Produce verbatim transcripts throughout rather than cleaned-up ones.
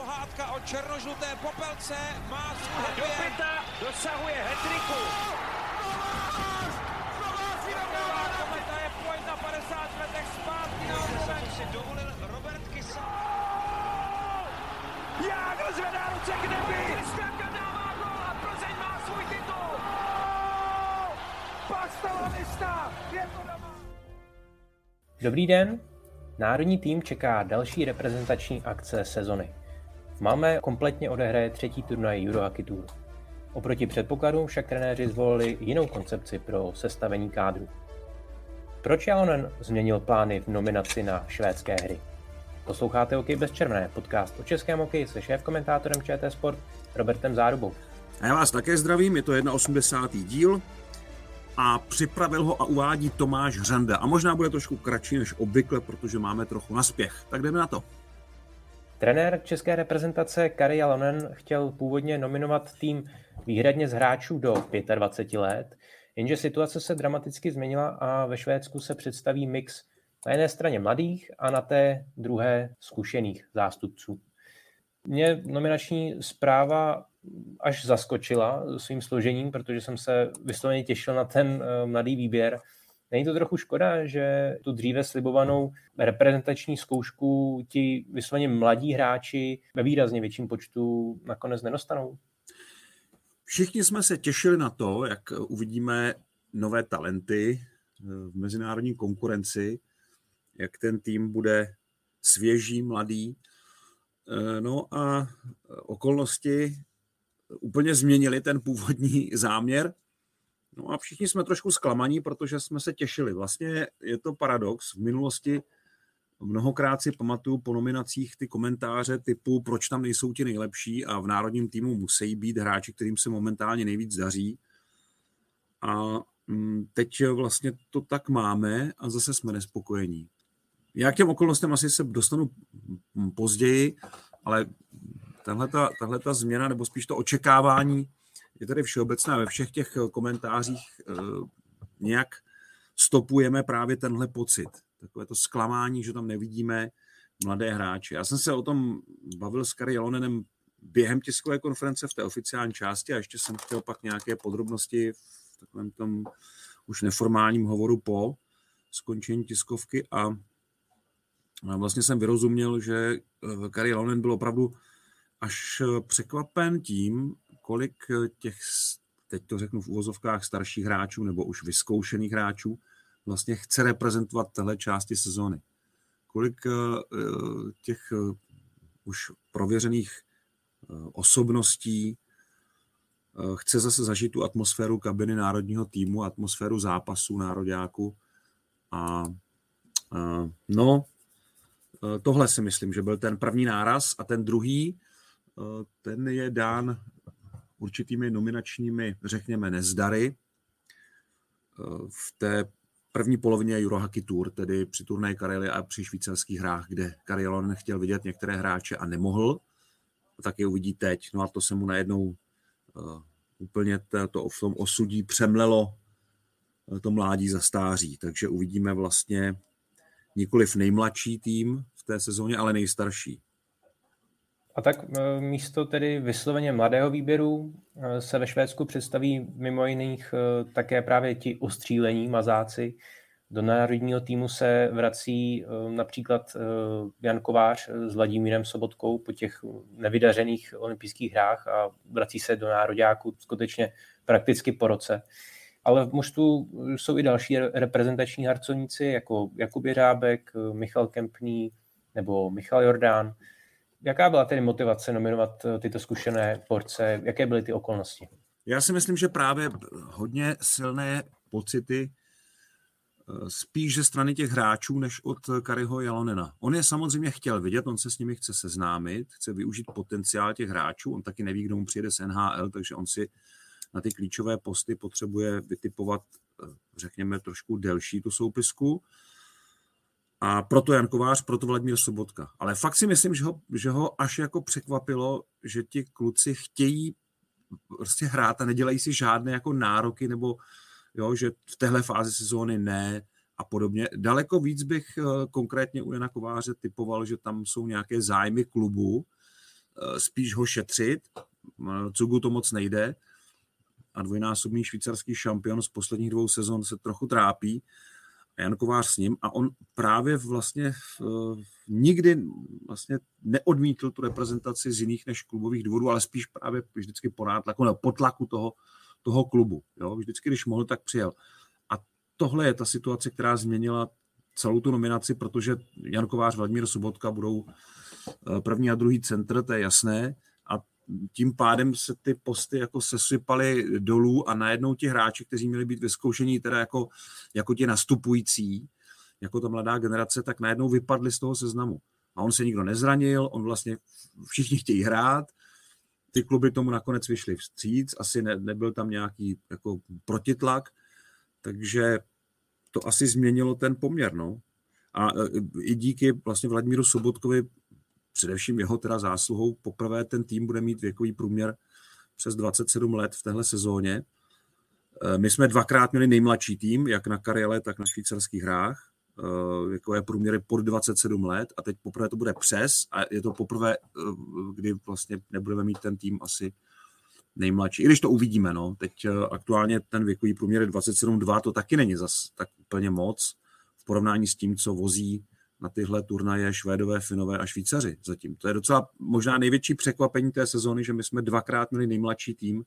Pohádka o černožluté popelce má do pěta, dosahuje hat-tricku. Kometa je pojď na padesát letech zpátky na obrovek. Si dovolil Robert Kysa. Jágl zvedá ruce k nebi. Kristianka dává gol a Plzeň má svůj titul. Pastalonista, je to doma. Dobrý den. Národní tým čeká další reprezentační akce sezony. V Malmö kompletně odehraje třetí turnaj Euro Hockey Tour. Oproti předpokladům však trenéři zvolili jinou koncepci pro sestavení kádru. Proč Jalonen změnil plány v nominaci na švédské hry? Posloucháte Hokej bez červené, podcast o českém hokeji se šéfkomentátorem Č T Sport Robertem Zárubou. A já vás také zdravím, je to osmdesátý první díl a připravil ho a uvádí Tomáš Hřande. A možná bude trošku kratší než obvykle, protože máme trochu naspěch. Tak jdeme na to. Trenér české reprezentace Kari Jalonen chtěl původně nominovat tým výhradně z hráčů do dvacet pět let, jenže situace se dramaticky změnila a ve Švédsku se představí mix na jedné straně mladých a na té druhé zkušených zástupců. Mě nominační zpráva až zaskočila svým složením, protože jsem se vysloveně těšil na ten mladý výběr. Není to trochu škoda, že tu dříve slibovanou reprezentační zkoušku ti vysloveně mladí hráči ve výrazně větším počtu nakonec nedostanou? Všichni jsme se těšili na to, jak uvidíme nové talenty v mezinárodní konkurenci, jak ten tým bude svěží, mladý. No a okolnosti úplně změnily ten původní záměr. No a všichni jsme trošku zklamaní, protože jsme se těšili. Vlastně je to paradox. V minulosti mnohokrát si pamatuju po nominacích ty komentáře typu proč tam nejsou ti nejlepší a v národním týmu musí být hráči, kterým se momentálně nejvíc daří. A teď vlastně to tak máme a zase jsme nespokojení. Já k těm okolnostem asi se dostanu později, ale tahleta, tahleta změna, nebo spíš to očekávání, je tady všeobecná ve všech těch komentářích, eh, nějak stopujeme právě tenhle pocit. Takové to zklamání, že tam nevidíme mladé hráče. Já jsem se o tom bavil s Kari Jalonenem během tiskové konference v té oficiální části a ještě jsem chtěl pak nějaké podrobnosti v takovém tom už neformálním hovoru po skončení tiskovky a vlastně jsem vyrozuměl, že Kari Jalonen byl opravdu až překvapen tím, kolik těch, teď to řeknu v uvozovkách, starších hráčů nebo už vyzkoušených hráčů vlastně chce reprezentovat téhle části sezóny. Kolik těch už prověřených osobností chce zase zažít tu atmosféru kabiny národního týmu, atmosféru zápasů nároďáku. A, a no, tohle si myslím, že byl ten první náraz a ten druhý, ten je dán určitými nominačními, řekněme, nezdary v té první polovině Euro Hockey Tour, tedy při turnaji Karely a při švýcarských hrách, kde Kari Jalonen chtěl vidět některé hráče a nemohl, tak je uvidí teď. No a to se mu najednou úplně to v tom osudí přemlelo to mládí za stáří. Takže uvidíme vlastně nikoliv nejmladší tým v té sezóně, ale nejstarší. A tak místo tedy vysloveně mladého výběru se ve Švédsku představí mimo jiných také právě ti ostřílení mazáci. Do národního týmu se vrací například Jan Kovář s Vladimírem Sobotkou po těch nevydařených olympijských hrách a vrací se do nároďáku skutečně prakticky po roce. Ale v mužstvu jsou i další reprezentační harcovníci jako Jakub Řábek, Michal Kempný nebo Michal Jordán. Jaká byla tedy motivace nominovat tyto zkušené borce? Jaké byly ty okolnosti? Já si myslím, že právě hodně silné pocity spíš ze strany těch hráčů, než od Kariho Jalonena. On je samozřejmě chtěl vidět, on se s nimi chce seznámit, chce využít potenciál těch hráčů, on taky neví, kdo mu přijede z N H L, takže on si na ty klíčové posty potřebuje vytipovat, řekněme, trošku delší tu soupisku. A proto Jan Kovář, proto Vladimír Sobotka. Ale fakt si myslím, že ho, že ho až jako překvapilo, že ti kluci chtějí prostě hrát a nedělají si žádné jako nároky, nebo jo, že v téhle fázi sezóny ne a podobně. Daleko víc bych konkrétně u Jana Kováře typoval, že tam jsou nějaké zájmy klubu, spíš ho šetřit. Cugu to moc nejde a dvojnásobný švýcarský šampion z posledních dvou sezon se trochu trápí. Jan Kovář s ním a on právě vlastně uh, nikdy vlastně neodmítl tu reprezentaci z jiných než klubových důvodů, ale spíš právě vždycky po nátlaku, nebo po tlaku toho, toho klubu. Jo? Vždycky, když mohl, tak přijel. A tohle je ta situace, která změnila celou tu nominaci, protože Jan Kovář, Vladimír Sobotka budou první a druhý centr, to je jasné. A tím pádem se ty posty jako sesypaly dolů a najednou ti hráči, kteří měli být vyzkoušení teda jako, jako ti nastupující, jako ta mladá generace, tak najednou vypadli z toho seznamu. A on se nikdo nezranil, on vlastně všichni chtějí hrát, ty kluby tomu nakonec vyšly vstříc, asi ne, nebyl tam nějaký jako protitlak, takže to asi změnilo ten poměr. No. A i díky vlastně Vladimíru Sobotkovi, především jeho teda zásluhou, poprvé ten tým bude mít věkový průměr přes dvacet sedm let v téhle sezóně. My jsme dvakrát měli nejmladší tým, jak na Karjale, tak na švýcarských hrách. Věkové průměry pod dvacet sedm let a teď poprvé to bude přes a je to poprvé, kdy vlastně nebudeme mít ten tým asi nejmladší. I když to uvidíme, no. Teď aktuálně ten věkový průměr je dvacet sedm dva, to taky není zas tak úplně moc v porovnání s tím, co vozí na tyhle turnaje Švédové, Finové a Švýcaři zatím. To je docela možná největší překvapení té sezóny, že my jsme dvakrát měli nejmladší tým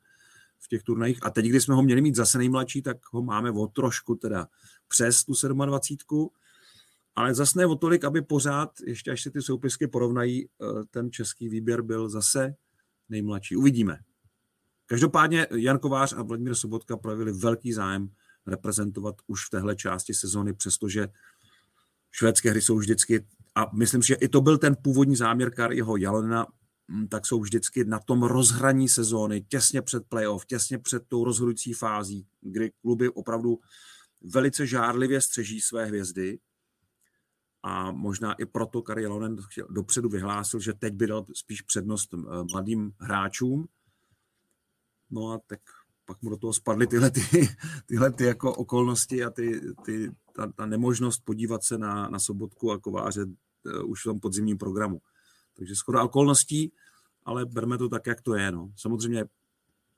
v těch turnajích a teď, když jsme ho měli mít zase nejmladší, tak ho máme o trošku teda přes tu dvacet sedm, ale zase ne o tolik, aby pořád, ještě až se ty soupisky porovnají, ten český výběr byl zase nejmladší. Uvidíme. Každopádně Jan Kovář a Vladimír Sobotka projevili velký zájem reprezentovat už v téhle části sezóny, přestože švédské hry jsou vždycky, a myslím, že i to byl ten původní záměr Kariho Jalonena, tak jsou vždycky na tom rozhraní sezóny, těsně před playoff, těsně před tou rozhodující fází, kdy kluby opravdu velice žárlivě střeží své hvězdy a možná i proto Kari Jalonen dopředu vyhlásil, že teď by dal spíš přednost mladým hráčům. No a tak pak mu do toho spadly tyhle, ty, tyhle ty jako okolnosti a ty, ty, ta, ta nemožnost podívat se na, na Sobotku a Kováře už v tom podzimním programu. Takže shoda okolností, ale berme to tak, jak to je. No. Samozřejmě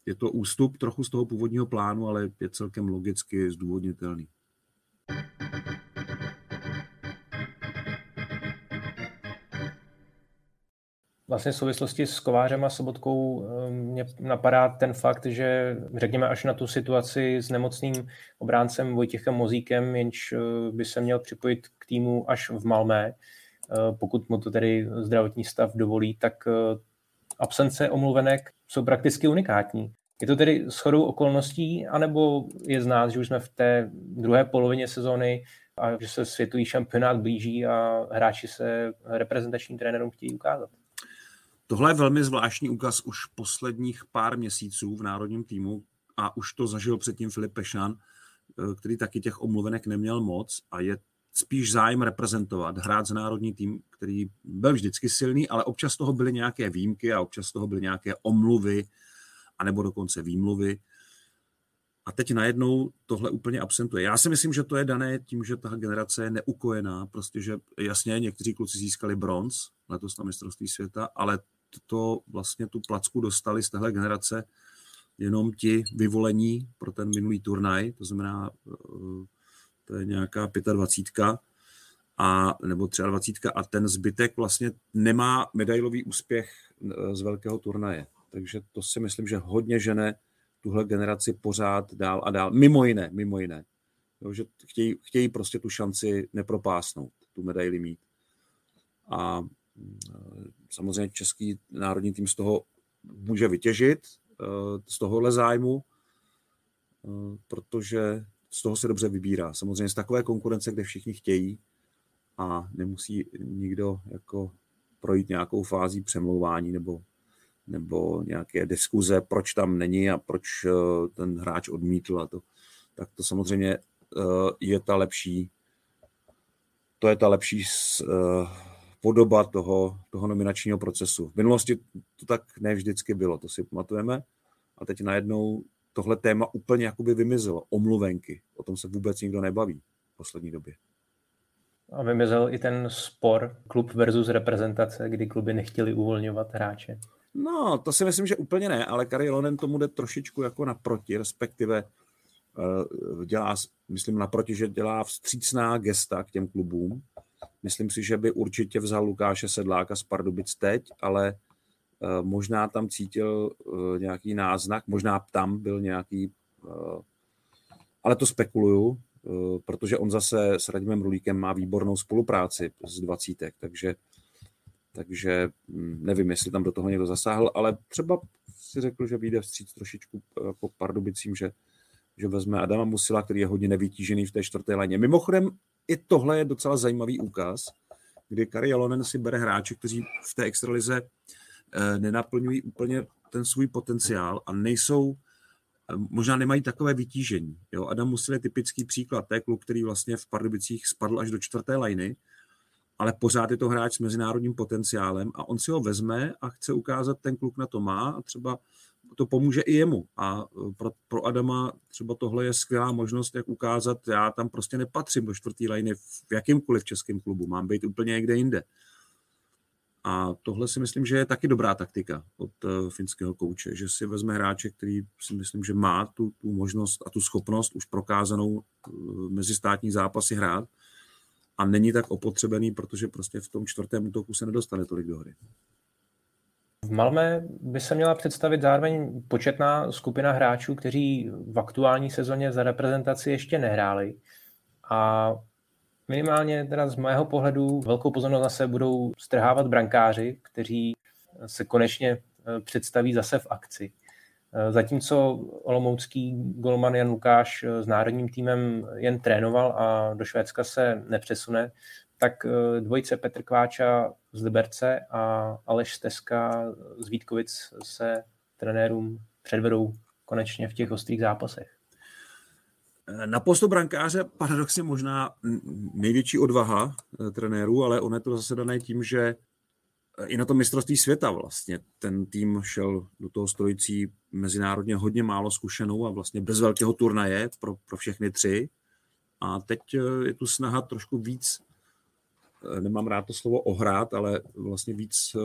je to ústup trochu z toho původního plánu, ale je celkem logicky zdůvodnitelný. Vlastně v souvislosti s Kovářem a Sobotkou mě napadá ten fakt, že řekněme až na tu situaci s nemocným obráncem Vojtěchem Mozíkem, jenž by se měl připojit k týmu až v Malmö, pokud mu to tedy zdravotní stav dovolí, tak absence omluvenek jsou prakticky unikátní. Je to tedy shodou okolností, anebo je z nás, že už jsme v té druhé polovině sezóny a že se světový šampionát blíží a hráči se reprezentačním trenérům chtějí ukázat? Tohle je velmi zvláštní úkaz už posledních pár měsíců v národním týmu a už to zažil předtím Filip Pešan, který taky těch omluvenek neměl moc a je spíš zájem reprezentovat, hrát za národní tým, který byl vždycky silný, ale občas z toho byly nějaké výjimky a občas z toho byly nějaké omluvy anebo dokonce výmluvy. A teď najednou tohle úplně absentuje. Já si myslím, že to je dané tím, že ta generace je neukojená, prostě, že jasně někteří kluci získali bronz letos na mistrovství světa, ale to vlastně tu placku dostali z téhle generace jenom ti vyvolení pro ten minulý turnaj, to znamená to je nějaká dvacet pětka a, nebo dvacet tři a ten zbytek vlastně nemá medailový úspěch z velkého turnaje. Takže to si myslím, že hodně žene tuhle generaci pořád dál a dál. Mimo jiné, mimo jiné. Jo, že chtějí, chtějí prostě tu šanci nepropásnout, tu medaili mít. A samozřejmě český národní tým z toho může vytěžit, z tohohle zájmu, protože z toho se dobře vybírá. Samozřejmě z takové konkurence, kde všichni chtějí a nemusí nikdo jako projít nějakou fází přemlouvání nebo, nebo nějaké diskuze, proč tam není a proč ten hráč odmítl a to. Tak to samozřejmě je ta lepší, to je ta lepší podoba toho, toho nominačního procesu. V minulosti to tak ne vždycky bylo, to si pamatujeme a teď najednou tohle téma úplně jakoby vymizelo. Omluvenky. O tom se vůbec nikdo nebaví v poslední době. A vymizel i ten spor klub versus reprezentace, kdy kluby nechtěli uvolňovat hráče. No, to si myslím, že úplně ne, ale Kari Jalonen tomu jde trošičku jako naproti, respektive dělá, myslím naproti, že dělá vstřícná gesta k těm klubům. Myslím si, že by určitě vzal Lukáše Sedláka z Pardubic teď, ale možná tam cítil nějaký náznak, možná tam byl nějaký, ale to spekuluju, protože on zase s Radimem Rulíkem má výbornou spolupráci z dvacítek, takže, takže nevím, jestli tam do toho někdo zasáhl, ale třeba si řekl, že vyjde vstříc trošičku jako Pardubicím, že, že vezme Adama Musila, který je hodně nevytížený v té čtvrté lajně. Mimochodem, i tohle je docela zajímavý úkaz, kdy Kari Jalonen si bere hráči, kteří v té extralize nenaplňují úplně ten svůj potenciál a nejsou, možná nemají takové vytížení. Jo? Adam Musil je typický příklad, to je kluk, který vlastně v Pardubicích spadl až do čtvrté lajny, ale pořád je to hráč s mezinárodním potenciálem a on si ho vezme a chce ukázat, ten kluk na to má a třeba to pomůže i jemu. A pro, pro Adama třeba tohle je skvělá možnost, jak ukázat, já tam prostě nepatřím do čtvrtý lajny v jakýmkoliv českém klubu, mám být úplně někde jinde. A tohle si myslím, že je taky dobrá taktika od finského kouče, že si vezme hráče, který si myslím, že má tu, tu možnost a tu schopnost už prokázanou mezistátní zápasy hrát a není tak opotřebený, protože prostě v tom čtvrtém útoku se nedostane tolik do hry. V Malmö by se měla představit zároveň početná skupina hráčů, kteří v aktuální sezóně za reprezentaci ještě nehráli a minimálně teda z mého pohledu velkou pozornost zase budou strhávat brankáři, kteří se konečně představí zase v akci. Zatímco olomoucký golman Jan Lukáš s národním týmem jen trénoval a do Švédska se nepřesune, tak dvojice Petr Kváča z Liberce a Aleš Stezka z Vítkovic se trenérům předvedou konečně v těch ostrých zápasech. Na postu brankáře paradoxně možná největší odvaha trenérů, ale on je to zase dané tím, že i na to mistrovství světa vlastně ten tým šel do toho strojící mezinárodně hodně málo zkušenou a vlastně bez velkého turnaje pro, pro všechny tři. A teď je tu snaha trošku víc, nemám rád to slovo ohrát, ale vlastně víc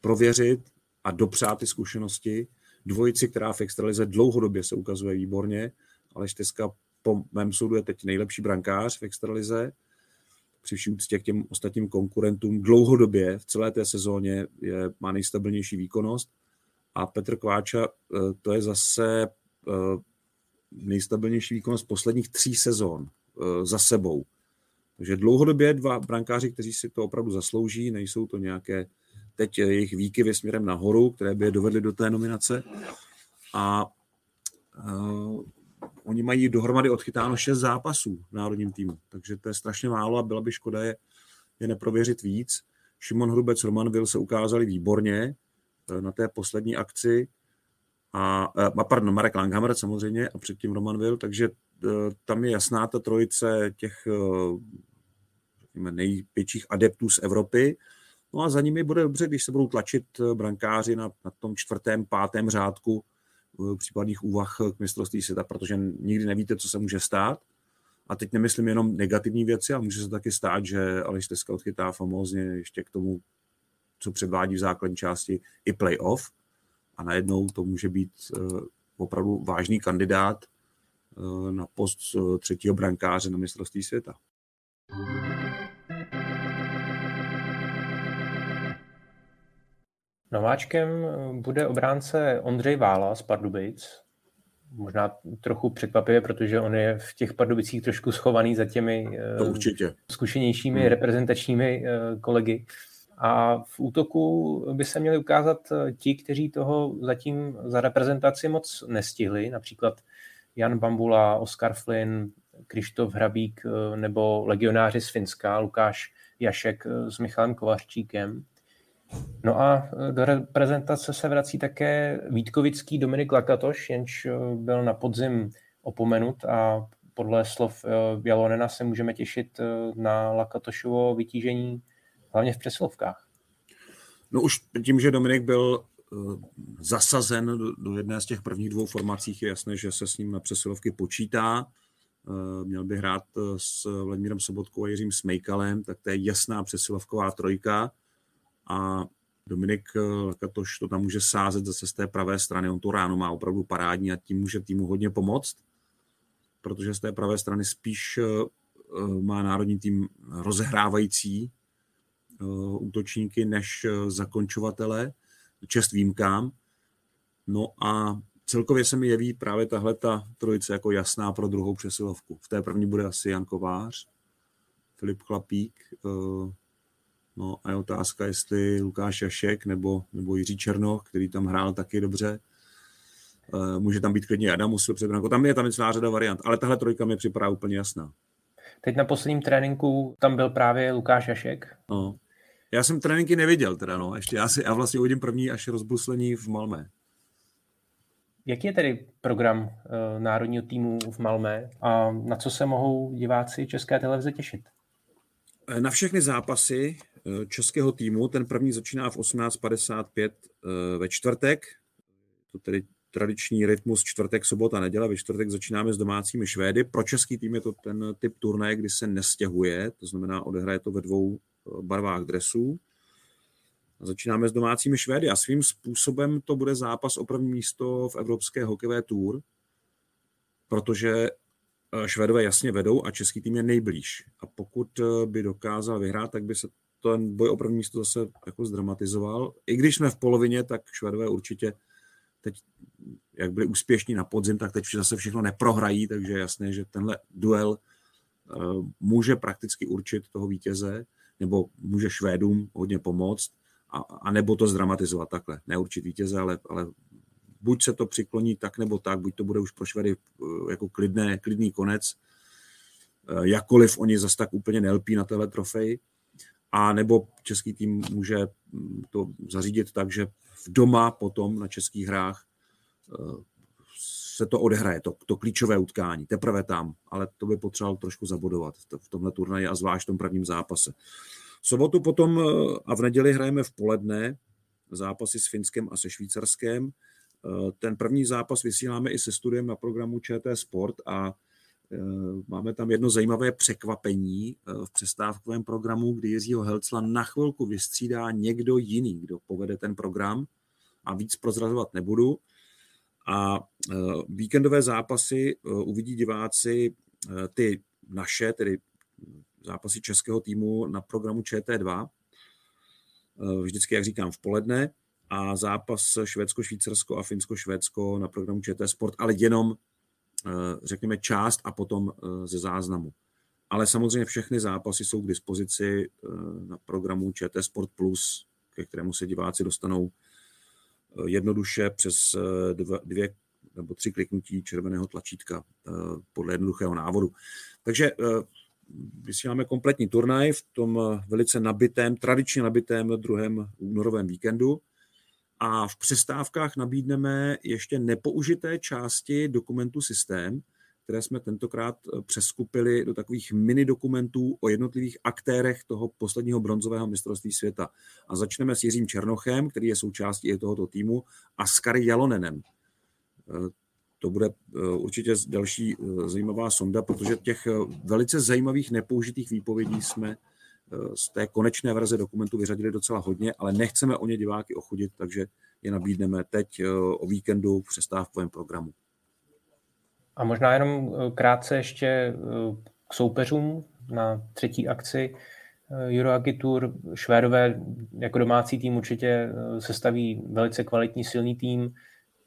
prověřit a dopřát ty zkušenosti. Dvojici, která v extralize dlouhodobě se ukazuje výborně, ale Stezka po mém soudu je teď nejlepší brankář v extralize. Při vší úctě k těm ostatním konkurentům dlouhodobě v celé té sezóně je, má nejstabilnější výkonnost. A Petr Kváča, to je zase nejstabilnější výkonnost posledních tří sezón za sebou. Takže dlouhodobě dva brankáři, kteří si to opravdu zaslouží, nejsou to nějaké teď jejich výkyvy směrem nahoru, které by je dovedly do té nominace. A oni mají dohromady odchytáno šest zápasů v národním týmu, takže to je strašně málo a byla by škoda je, je neprověřit víc. Šimon Hrubec, Roman Will se ukázali výborně na té poslední akci a, a pardon, Marek Langhammer samozřejmě a předtím Roman Will, takže tam je jasná ta trojice těch největších adeptů z Evropy. No a za nimi bude dobře, když se budou tlačit brankáři na, na tom čtvrtém, pátém řádku případných úvah k mistrovství světa, protože nikdy nevíte, co se může stát. A teď nemyslím jenom negativní věci, ale může se taky stát, že Aleš Stezka odchytá famózně ještě k tomu, co předvádí v základní části, i playoff. A najednou to může být opravdu vážný kandidát na post třetího brankáře na mistrovství světa. Nováčkem bude obránce Ondřej Vála z Pardubic. Možná trochu překvapivě, protože on je v těch Pardubicích trošku schovaný za těmi zkušenějšími hmm. reprezentačními kolegy. A v útoku by se měli ukázat ti, kteří toho zatím za reprezentaci moc nestihli. Například Jan Bambula, Oskar Flin, Kristof Hrabík nebo legionáři z Finska, Lukáš Jašek s Michalem Kovařčíkem. No a do reprezentace se vrací také vítkovický Dominik Lakatoš, jenž byl na podzim opomenut a podle slov Jalonena se můžeme těšit na Lakatošovo vytížení, hlavně v přesilovkách. No už tím, že Dominik byl zasazen do jedné z těch prvních dvou formací, je jasné, že se s ním na přesilovky počítá. měl by hrát s Vladimírem Sobotkou a Jiřím Smejkalem, tak to je jasná přesilovková trojka a Dominik Lakatoš to tam může sázet zase z té pravé strany, on to ráno má opravdu parádní a tím může týmu hodně pomoct, protože z té pravé strany spíš má národní tým rozehrávající útočníky než zakončovatele, čest výjimkám. No a celkově se mi jeví právě tahle ta trojice jako jasná pro druhou přesilovku. V té první bude asi Jan Kovář, Filip Chlapík, no a je otázka, jestli Lukáš Jašek nebo, nebo Jiří Černoch, který tam hrál taky dobře. Může tam být klidně Adam Musil před brankou. Tam je tam celá řada variant, ale tahle trojka mi připadá úplně jasná. Teď na posledním tréninku tam byl právě Lukáš Jašek. No. Já jsem tréninky neviděl teda, no. Ještě já, si, já vlastně uvidím první až rozbruslení v Malmö. Jaký je tedy program uh, národního týmu v Malmö a na co se mohou diváci České televize těšit? Na všechny zápasy českého týmu. Ten první začíná v osmnáct padesát pět uh, ve čtvrtek. To tedy tradiční rytmus čtvrtek, sobota, neděle. Ve čtvrtek začínáme s domácími Švédy. Pro český tým je to ten typ turnaje, kdy se nestěhuje, to znamená odehraje to ve dvou barvách dresů. Začínáme s domácími Švédy a svým způsobem to bude zápas o první místo v Evropské hokejové tour, protože Švédové jasně vedou a český tým je nejblíž. A pokud by dokázal vyhrát, tak by se ten boj o první místo zase jako zdramatizoval. I když jsme v polovině, tak Švédové určitě teď, jak byli úspěšní na podzim, tak teď zase všechno neprohrají, takže je jasné, že tenhle duel může prakticky určit toho vítěze, nebo může Švédům hodně pomoct, a, a nebo to zdramatizovat takhle. Ne určit vítěze, ale, ale buď se to přikloní tak, nebo tak, buď to bude už pro Švédy jako klidné, klidný konec, jakkoliv oni zase tak úplně nelpí na téhle trofeji, a nebo český tým může to zařídit tak, že doma potom na českých hrách se to odehraje, to, to klíčové utkání, teprve tam, ale to by potřeboval trošku zabodovat v tomhle turnaji a zvlášť v tom prvním zápase. V sobotu potom a v neděli hrajeme v poledne zápasy s Finskem a se Švýcarskem. Ten první zápas vysíláme i se studiem na programu Č T Sport a máme tam jedno zajímavé překvapení v přestávkovém programu, kdy Jiřího Helcla na chvilku vystřídá někdo jiný, kdo povede ten program a víc prozrazovat nebudu. A víkendové zápasy uvidí diváci ty naše, tedy zápasy českého týmu na programu Č T dva, vždycky, jak říkám, v poledne, a zápas Švédsko-Švýcarsko a Finsko-Švédsko na programu Č T Sport, ale jenom řekněme část a potom ze záznamu. Ale samozřejmě všechny zápasy jsou k dispozici na programu Č T Sport Plus, ke kterému se diváci dostanou jednoduše přes dva, dvě nebo tři kliknutí červeného tlačítka podle jednoduchého návodu. Takže vysíláme kompletní turnaj v tom velice nabitém, tradičně nabitém druhém únorovém víkendu. A v přestávkách nabídneme ještě nepoužité části dokumentu Systém, které jsme tentokrát přeskupili do takových mini dokumentů o jednotlivých aktérech toho posledního bronzového mistrovství světa. A začneme s Jiřím Černochem, který je součástí i tohoto týmu, a s Kari Jalonenem. To bude určitě další zajímavá sonda, protože těch velice zajímavých nepoužitých výpovědí jsme z té konečné verze dokumentu vyřadili docela hodně, ale nechceme o ně diváky ochudit, takže je nabídneme teď o víkendu v přestávkovém programu. A možná jenom krátce ještě k soupeřům na třetí akci Euro Hockey Tour. Švédové jako domácí tým určitě sestaví velice kvalitní, silný tým.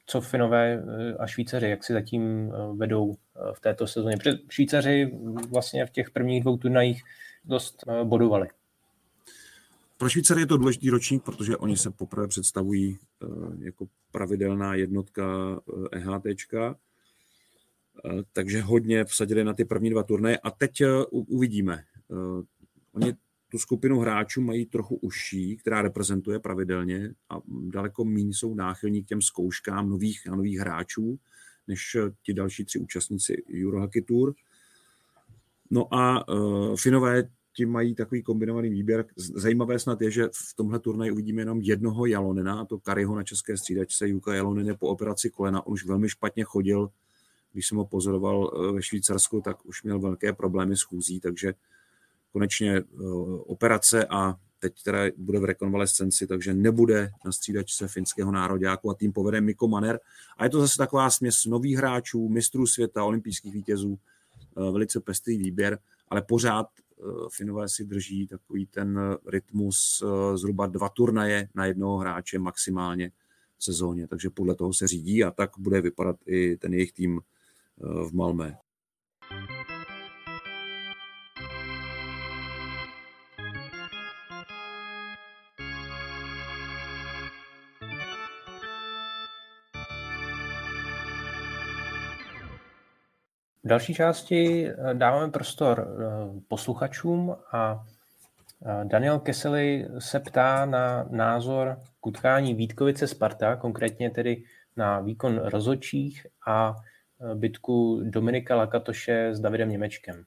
Co Finové a Švýcaři, jak si zatím vedou v této sezóně? Protože Švýcaři vlastně v těch prvních dvou turnajích dost bodovali. Pro Švýcary je to důležitý ročník, protože oni se poprvé představují jako pravidelná jednotka E H T čka, takže hodně vsadili na ty první dva turnaje a teď uvidíme. Oni tu skupinu hráčů mají trochu užší, která reprezentuje pravidelně, a daleko méně jsou náchylní k těm zkouškám nových a nových hráčů než ti další tři účastníci Euro Hockey Tour. No a uh, Finové ti mají takový kombinovaný výběr. Zajímavé snad je, že v tomhle turnaji uvidíme jenom jednoho Jalonena, a to Kariho na české střídačce. Juka Jalonen je po operaci kolena, on už velmi špatně chodil Když jsem ho pozoroval ve Švýcarsku, tak už měl velké problémy s chůzí, takže konečně operace a teď teda bude v rekonvalescenci, takže nebude na střídačce finského nároďáku a tým povede Mikko Manner. A je to zase taková směs nových hráčů, mistrů světa, olympijských vítězů, velice pestrý výběr, ale pořád Finové si drží takový ten rytmus zhruba dva turnaje na jednoho hráče maximálně v sezóně, takže podle toho se řídí a tak bude vypadat i ten jejich tým v Malmö. V další části dáváme prostor posluchačům a Daniel Kesely se ptá na názor k utkání Vítkovice Sparta, konkrétně tedy na výkon rozhodčích a bitku Dominika Lakatoše s Davidem Němečkem.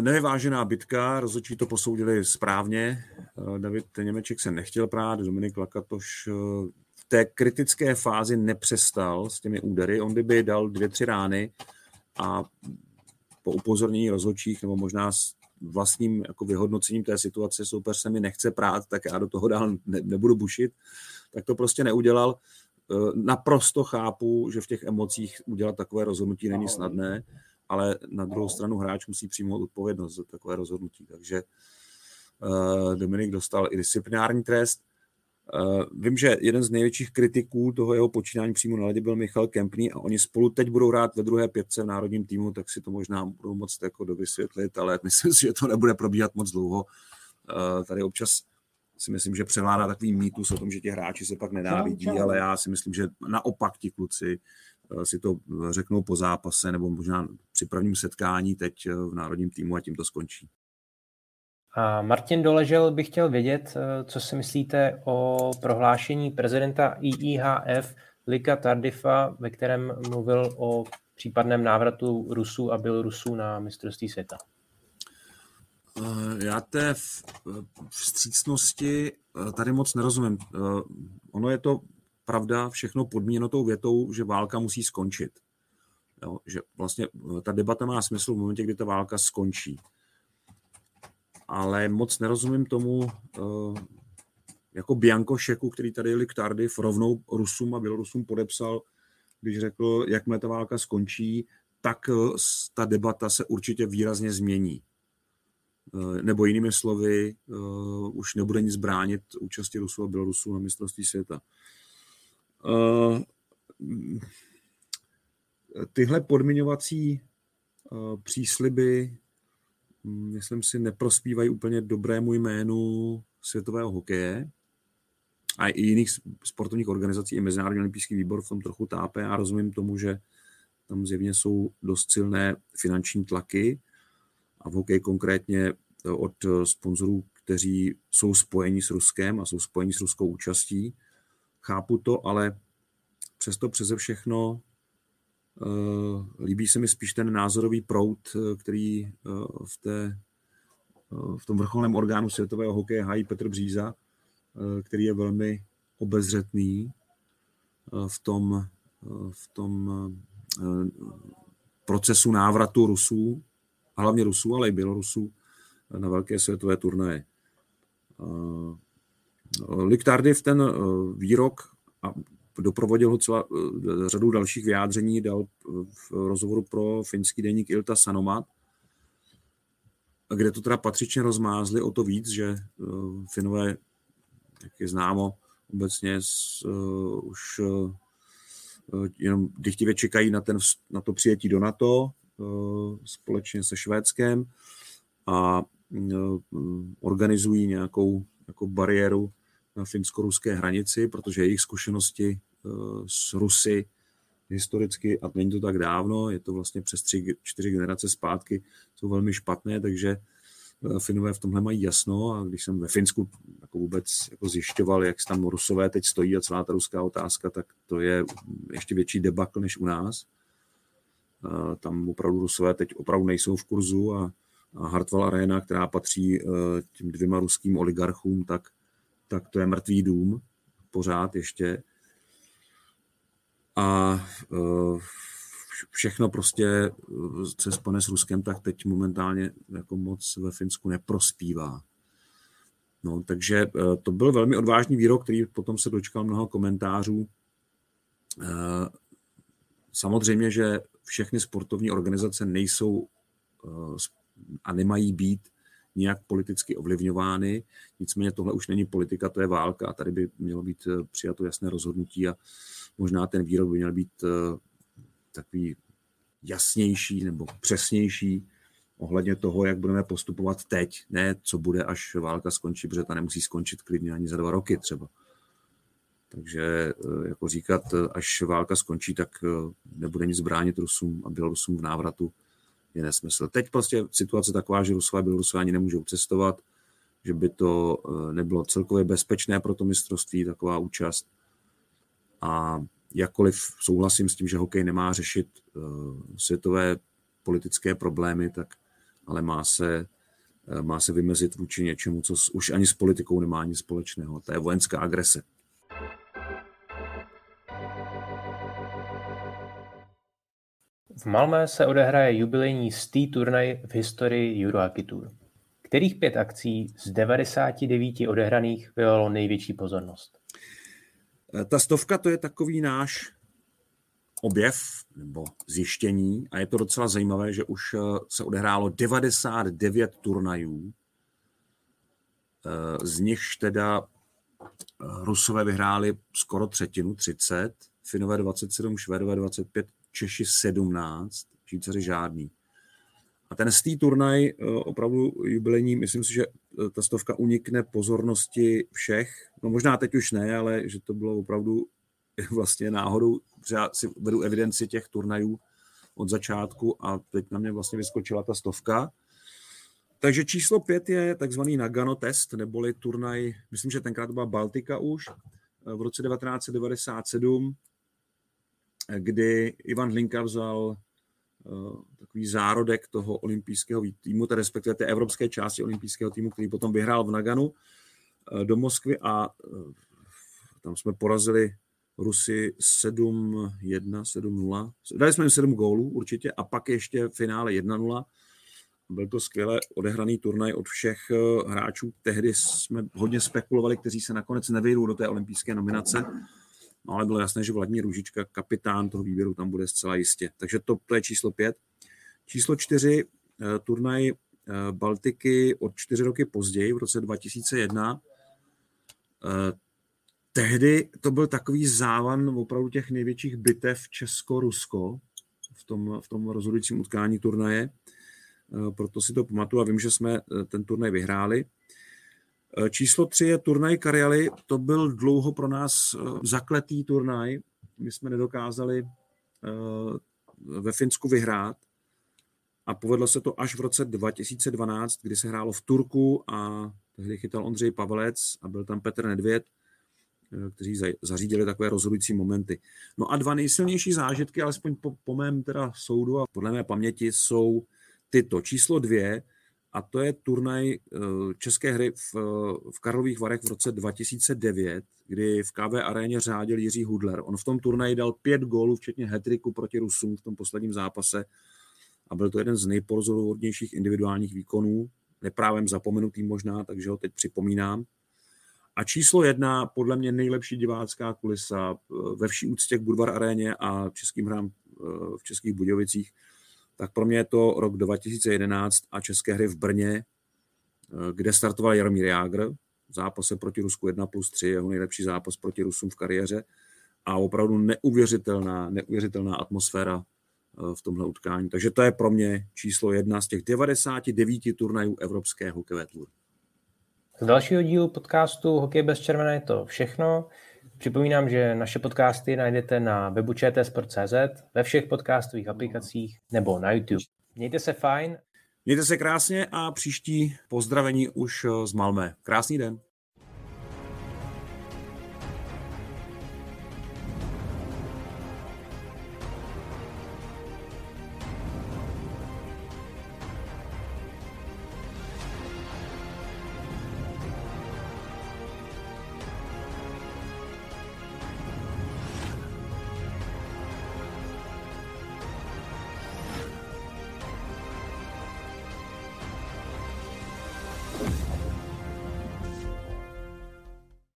Nevyvážená bitka, rozhodčí to posoudili správně. David Němeček se nechtěl prát, Dominik Lakatoš v té kritické fázi nepřestal s těmi údery. On by dal dvě, tři rány a po upozornění rozhodčích nebo možná vlastním jako vyhodnocením té situace, soupeř se mi nechce prát, tak já do toho dál ne, nebudu bušit, tak to prostě neudělal. Naprosto chápu, že v těch emocích udělat takové rozhodnutí není snadné, ale na druhou stranu hráč musí přijmout odpovědnost za takové rozhodnutí. Takže Dominik dostal i disciplinární trest. Vím, že jeden z největších kritiků toho jeho počínání přímo na ledě byl Michal Kempný a oni spolu teď budou hrát ve druhé pětce v národním týmu, tak si to možná budou moc jako dovysvětlit, ale myslím si, že to nebude probíhat moc dlouho. Tady občas si myslím, že převládá takový mýtus o tom, že ti hráči se pak nenávidí, ale já si myslím, že naopak ti kluci si to řeknou po zápase nebo možná při prvním setkání teď v národním týmu a tím to skončí. A Martin Doležel by chtěl vědět, co si myslíte o prohlášení prezidenta I I H F Luca Tardifa, ve kterém mluvil o případném návratu Rusů a Bělorusů na mistrovství světa. Já té vstřícnosti tady moc nerozumím. Ono je to pravda všechno podmíněno tou větou, že válka musí skončit. Jo, že vlastně ta debata má smysl v momentě, kdy ta válka skončí. Ale moc nerozumím tomu jako bianko šeku, který tady Luc Tardif rovnou Rusům a Bělorusům podepsal, když řekl, jakmile ta válka skončí, tak ta debata se určitě výrazně změní. Nebo jinými slovy, už nebude nic bránit účasti Rusů a Bělorusů na mistrovství světa. Tyhle podmiňovací přísliby myslím si, neprospívají úplně dobrému jménu světového hokeje a i jiných sportovních organizací, i Mezinárodní olympijský výbor v tom trochu tápe a rozumím tomu, že tam zjevně jsou dost silné finanční tlaky a v hokeji konkrétně od sponzorů, kteří jsou spojeni s Ruskem a jsou spojeni s ruskou účastí. Chápu to, ale přesto přeze všechno líbí se mi spíš ten názorový proud, který v, té, v tom vrcholném orgánu světového hokeje hájí Petr Bříza, který je velmi obezřetný v tom, v tom procesu návratu Rusů, hlavně Rusů, ale i Bělorusů na velké světové turnaje. Luc Tardif ten výrok a doprovodil ho celá řadu dalších vyjádření, dal v rozhovoru pro finský deník Ilta Sanomat, kde to teda patřičně rozmázli o to víc, že Finové, jak je známo, obecně s, už jenom dychtivě čekají na, ten, na to přijetí do NATO společně se Švédskem a organizují nějakou, nějakou bariéru na finsko-ruské hranici, protože jejich zkušenosti s Rusy historicky, a není to tak dávno, je to vlastně přes tři, čtyři generace zpátky, jsou velmi špatné, takže Finové v tomhle mají jasno a když jsem ve Finsku jako vůbec jako zjišťoval, jak tam Rusové teď stojí a celá ta ruská otázka, tak to je ještě větší debakl než u nás. Tam opravdu Rusové teď opravdu nejsou v kurzu a, a Hartwall Arena, která patří těm dvěma ruským oligarchům, tak tak to je mrtvý dům, pořád ještě. A všechno prostě, co spane s Ruskem, tak teď momentálně jako moc ve Finsku neprospívá. No, takže to byl velmi odvážný výrok, který potom se dočkal mnoho komentářů. Samozřejmě, že všechny sportovní organizace nejsou a nemají být nějak politicky ovlivňovány, nicméně tohle už není politika, to je válka a tady by mělo být přijato jasné rozhodnutí a možná ten výrok by měl být takový jasnější nebo přesnější ohledně toho, jak budeme postupovat teď, ne co bude, až válka skončí, protože ta nemusí skončit klidně ani za dva roky třeba. Takže jako říkat, až válka skončí, tak nebude nic bránit Rusům a Bělorusům v návratu, je nesmysl. Teď prostě situace taková, že Rusové a Bělorusové ani nemůžou cestovat, že by to nebylo celkově bezpečné pro to mistrovství, taková účast. A jakkoliv souhlasím s tím, že hokej nemá řešit světové politické problémy, tak ale má se, má se vymezit vůči něčemu, co už ani s politikou nemá nic společného. To je vojenská agrese. V Malmö se odehraje jubilejní stý turnaj v historii Euro Hockey Tour. Kterých pět akcí z devadesáti devíti odehraných vyvolalo největší pozornost? Ta stovka, to je takový náš objev nebo zjištění a je to docela zajímavé, že už se odehrálo devadesát devět turnajů, z nichž teda Rusové vyhráli skoro třetinu, třicet, Finové dvacet sedm, Švédové dvacet pět, Češi sedmnáct, Švýcaři žádný. A ten stý turnaj opravdu jubilejní, myslím si, že ta stovka unikne pozornosti všech. No možná teď už ne, ale že to bylo opravdu vlastně náhodou. Třeba si vedu evidenci těch turnajů od začátku a teď na mě vlastně vyskočila ta stovka. Takže číslo pět je takzvaný Nagano test, neboli turnaj, myslím, že tenkrát to byla Baltika už, v roce devatenáct set devadesát sedm, kdy Ivan Hlinka vzal uh, takový zárodek toho olympijského týmu, tedy respektive té evropské části olympijského týmu, který potom vyhrál v Naganu uh, do Moskvy a uh, tam jsme porazili Rusy sedm jedna, sedm nula. Dali jsme jim sedm gólů určitě a pak ještě v finále jedna nula. Byl to skvěle odehraný turnaj od všech uh, hráčů. Tehdy jsme hodně spekulovali, kteří se nakonec nevyjdou do té olympijské nominace. No, ale bylo jasné, že Vladimír Růžička, kapitán toho výběru, tam bude zcela jistě. Takže to, to je číslo pět. Číslo čtyři, turnaj Baltiky od čtyři roky později, v roce dva tisíce jedna. Tehdy to byl takový závan opravdu těch největších bitev Česko-Rusko v tom, v tom rozhodujícím utkání turnaje. Proto si to pamatuju a vím, že jsme ten turnaj vyhráli. Číslo tři je turnaj Karjaly, to byl dlouho pro nás zakletý turnaj, my jsme nedokázali ve Finsku vyhrát a povedlo se to až v roce dva tisíce dvanáct, kdy se hrálo v Turku a tehdy chytal Ondřej Pavelec a byl tam Petr Nedvěd, kteří zařídili takové rozhodující momenty. No a dva nejsilnější zážitky, alespoň po, po mém teda soudu a podle mé paměti, jsou tyto. Číslo dvě, a to je turnaj české hry v, v Karlových Varech v roce dva tisíce devět, kdy v K V aréně řádil Jiří Hudler. On v tom turnaji dal pět gólů, včetně hat-tricku proti Rusům v tom posledním zápase a byl to jeden z nejpozoruhodnějších individuálních výkonů, neprávem zapomenutý možná, takže ho teď připomínám. A číslo jedna, podle mě nejlepší divácká kulisa ve vší úctě k Budvar aréně a českým hrám v Českých Budějovicích, tak pro mě je to rok dva tisíce jedenáct a české hry v Brně, kde startoval Jaromír Jágr v zápase proti Rusku jedna plus tři, jeho nejlepší zápas proti Rusům v kariéře a opravdu neuvěřitelná, neuvěřitelná atmosféra v tomhle utkání. Takže to je pro mě číslo jedna z těch devadesáti devíti turnajů Evropské hokejové tour. Z dalšího dílu podcastu Hokej bez červené je to všechno. Připomínám, že naše podcasty najdete na webu čtsport tečka cz, ve všech podcastových aplikacích nebo na YouTube. Mějte se fajn. Mějte se krásně a příští pozdravení už z Malmö. Krásný den.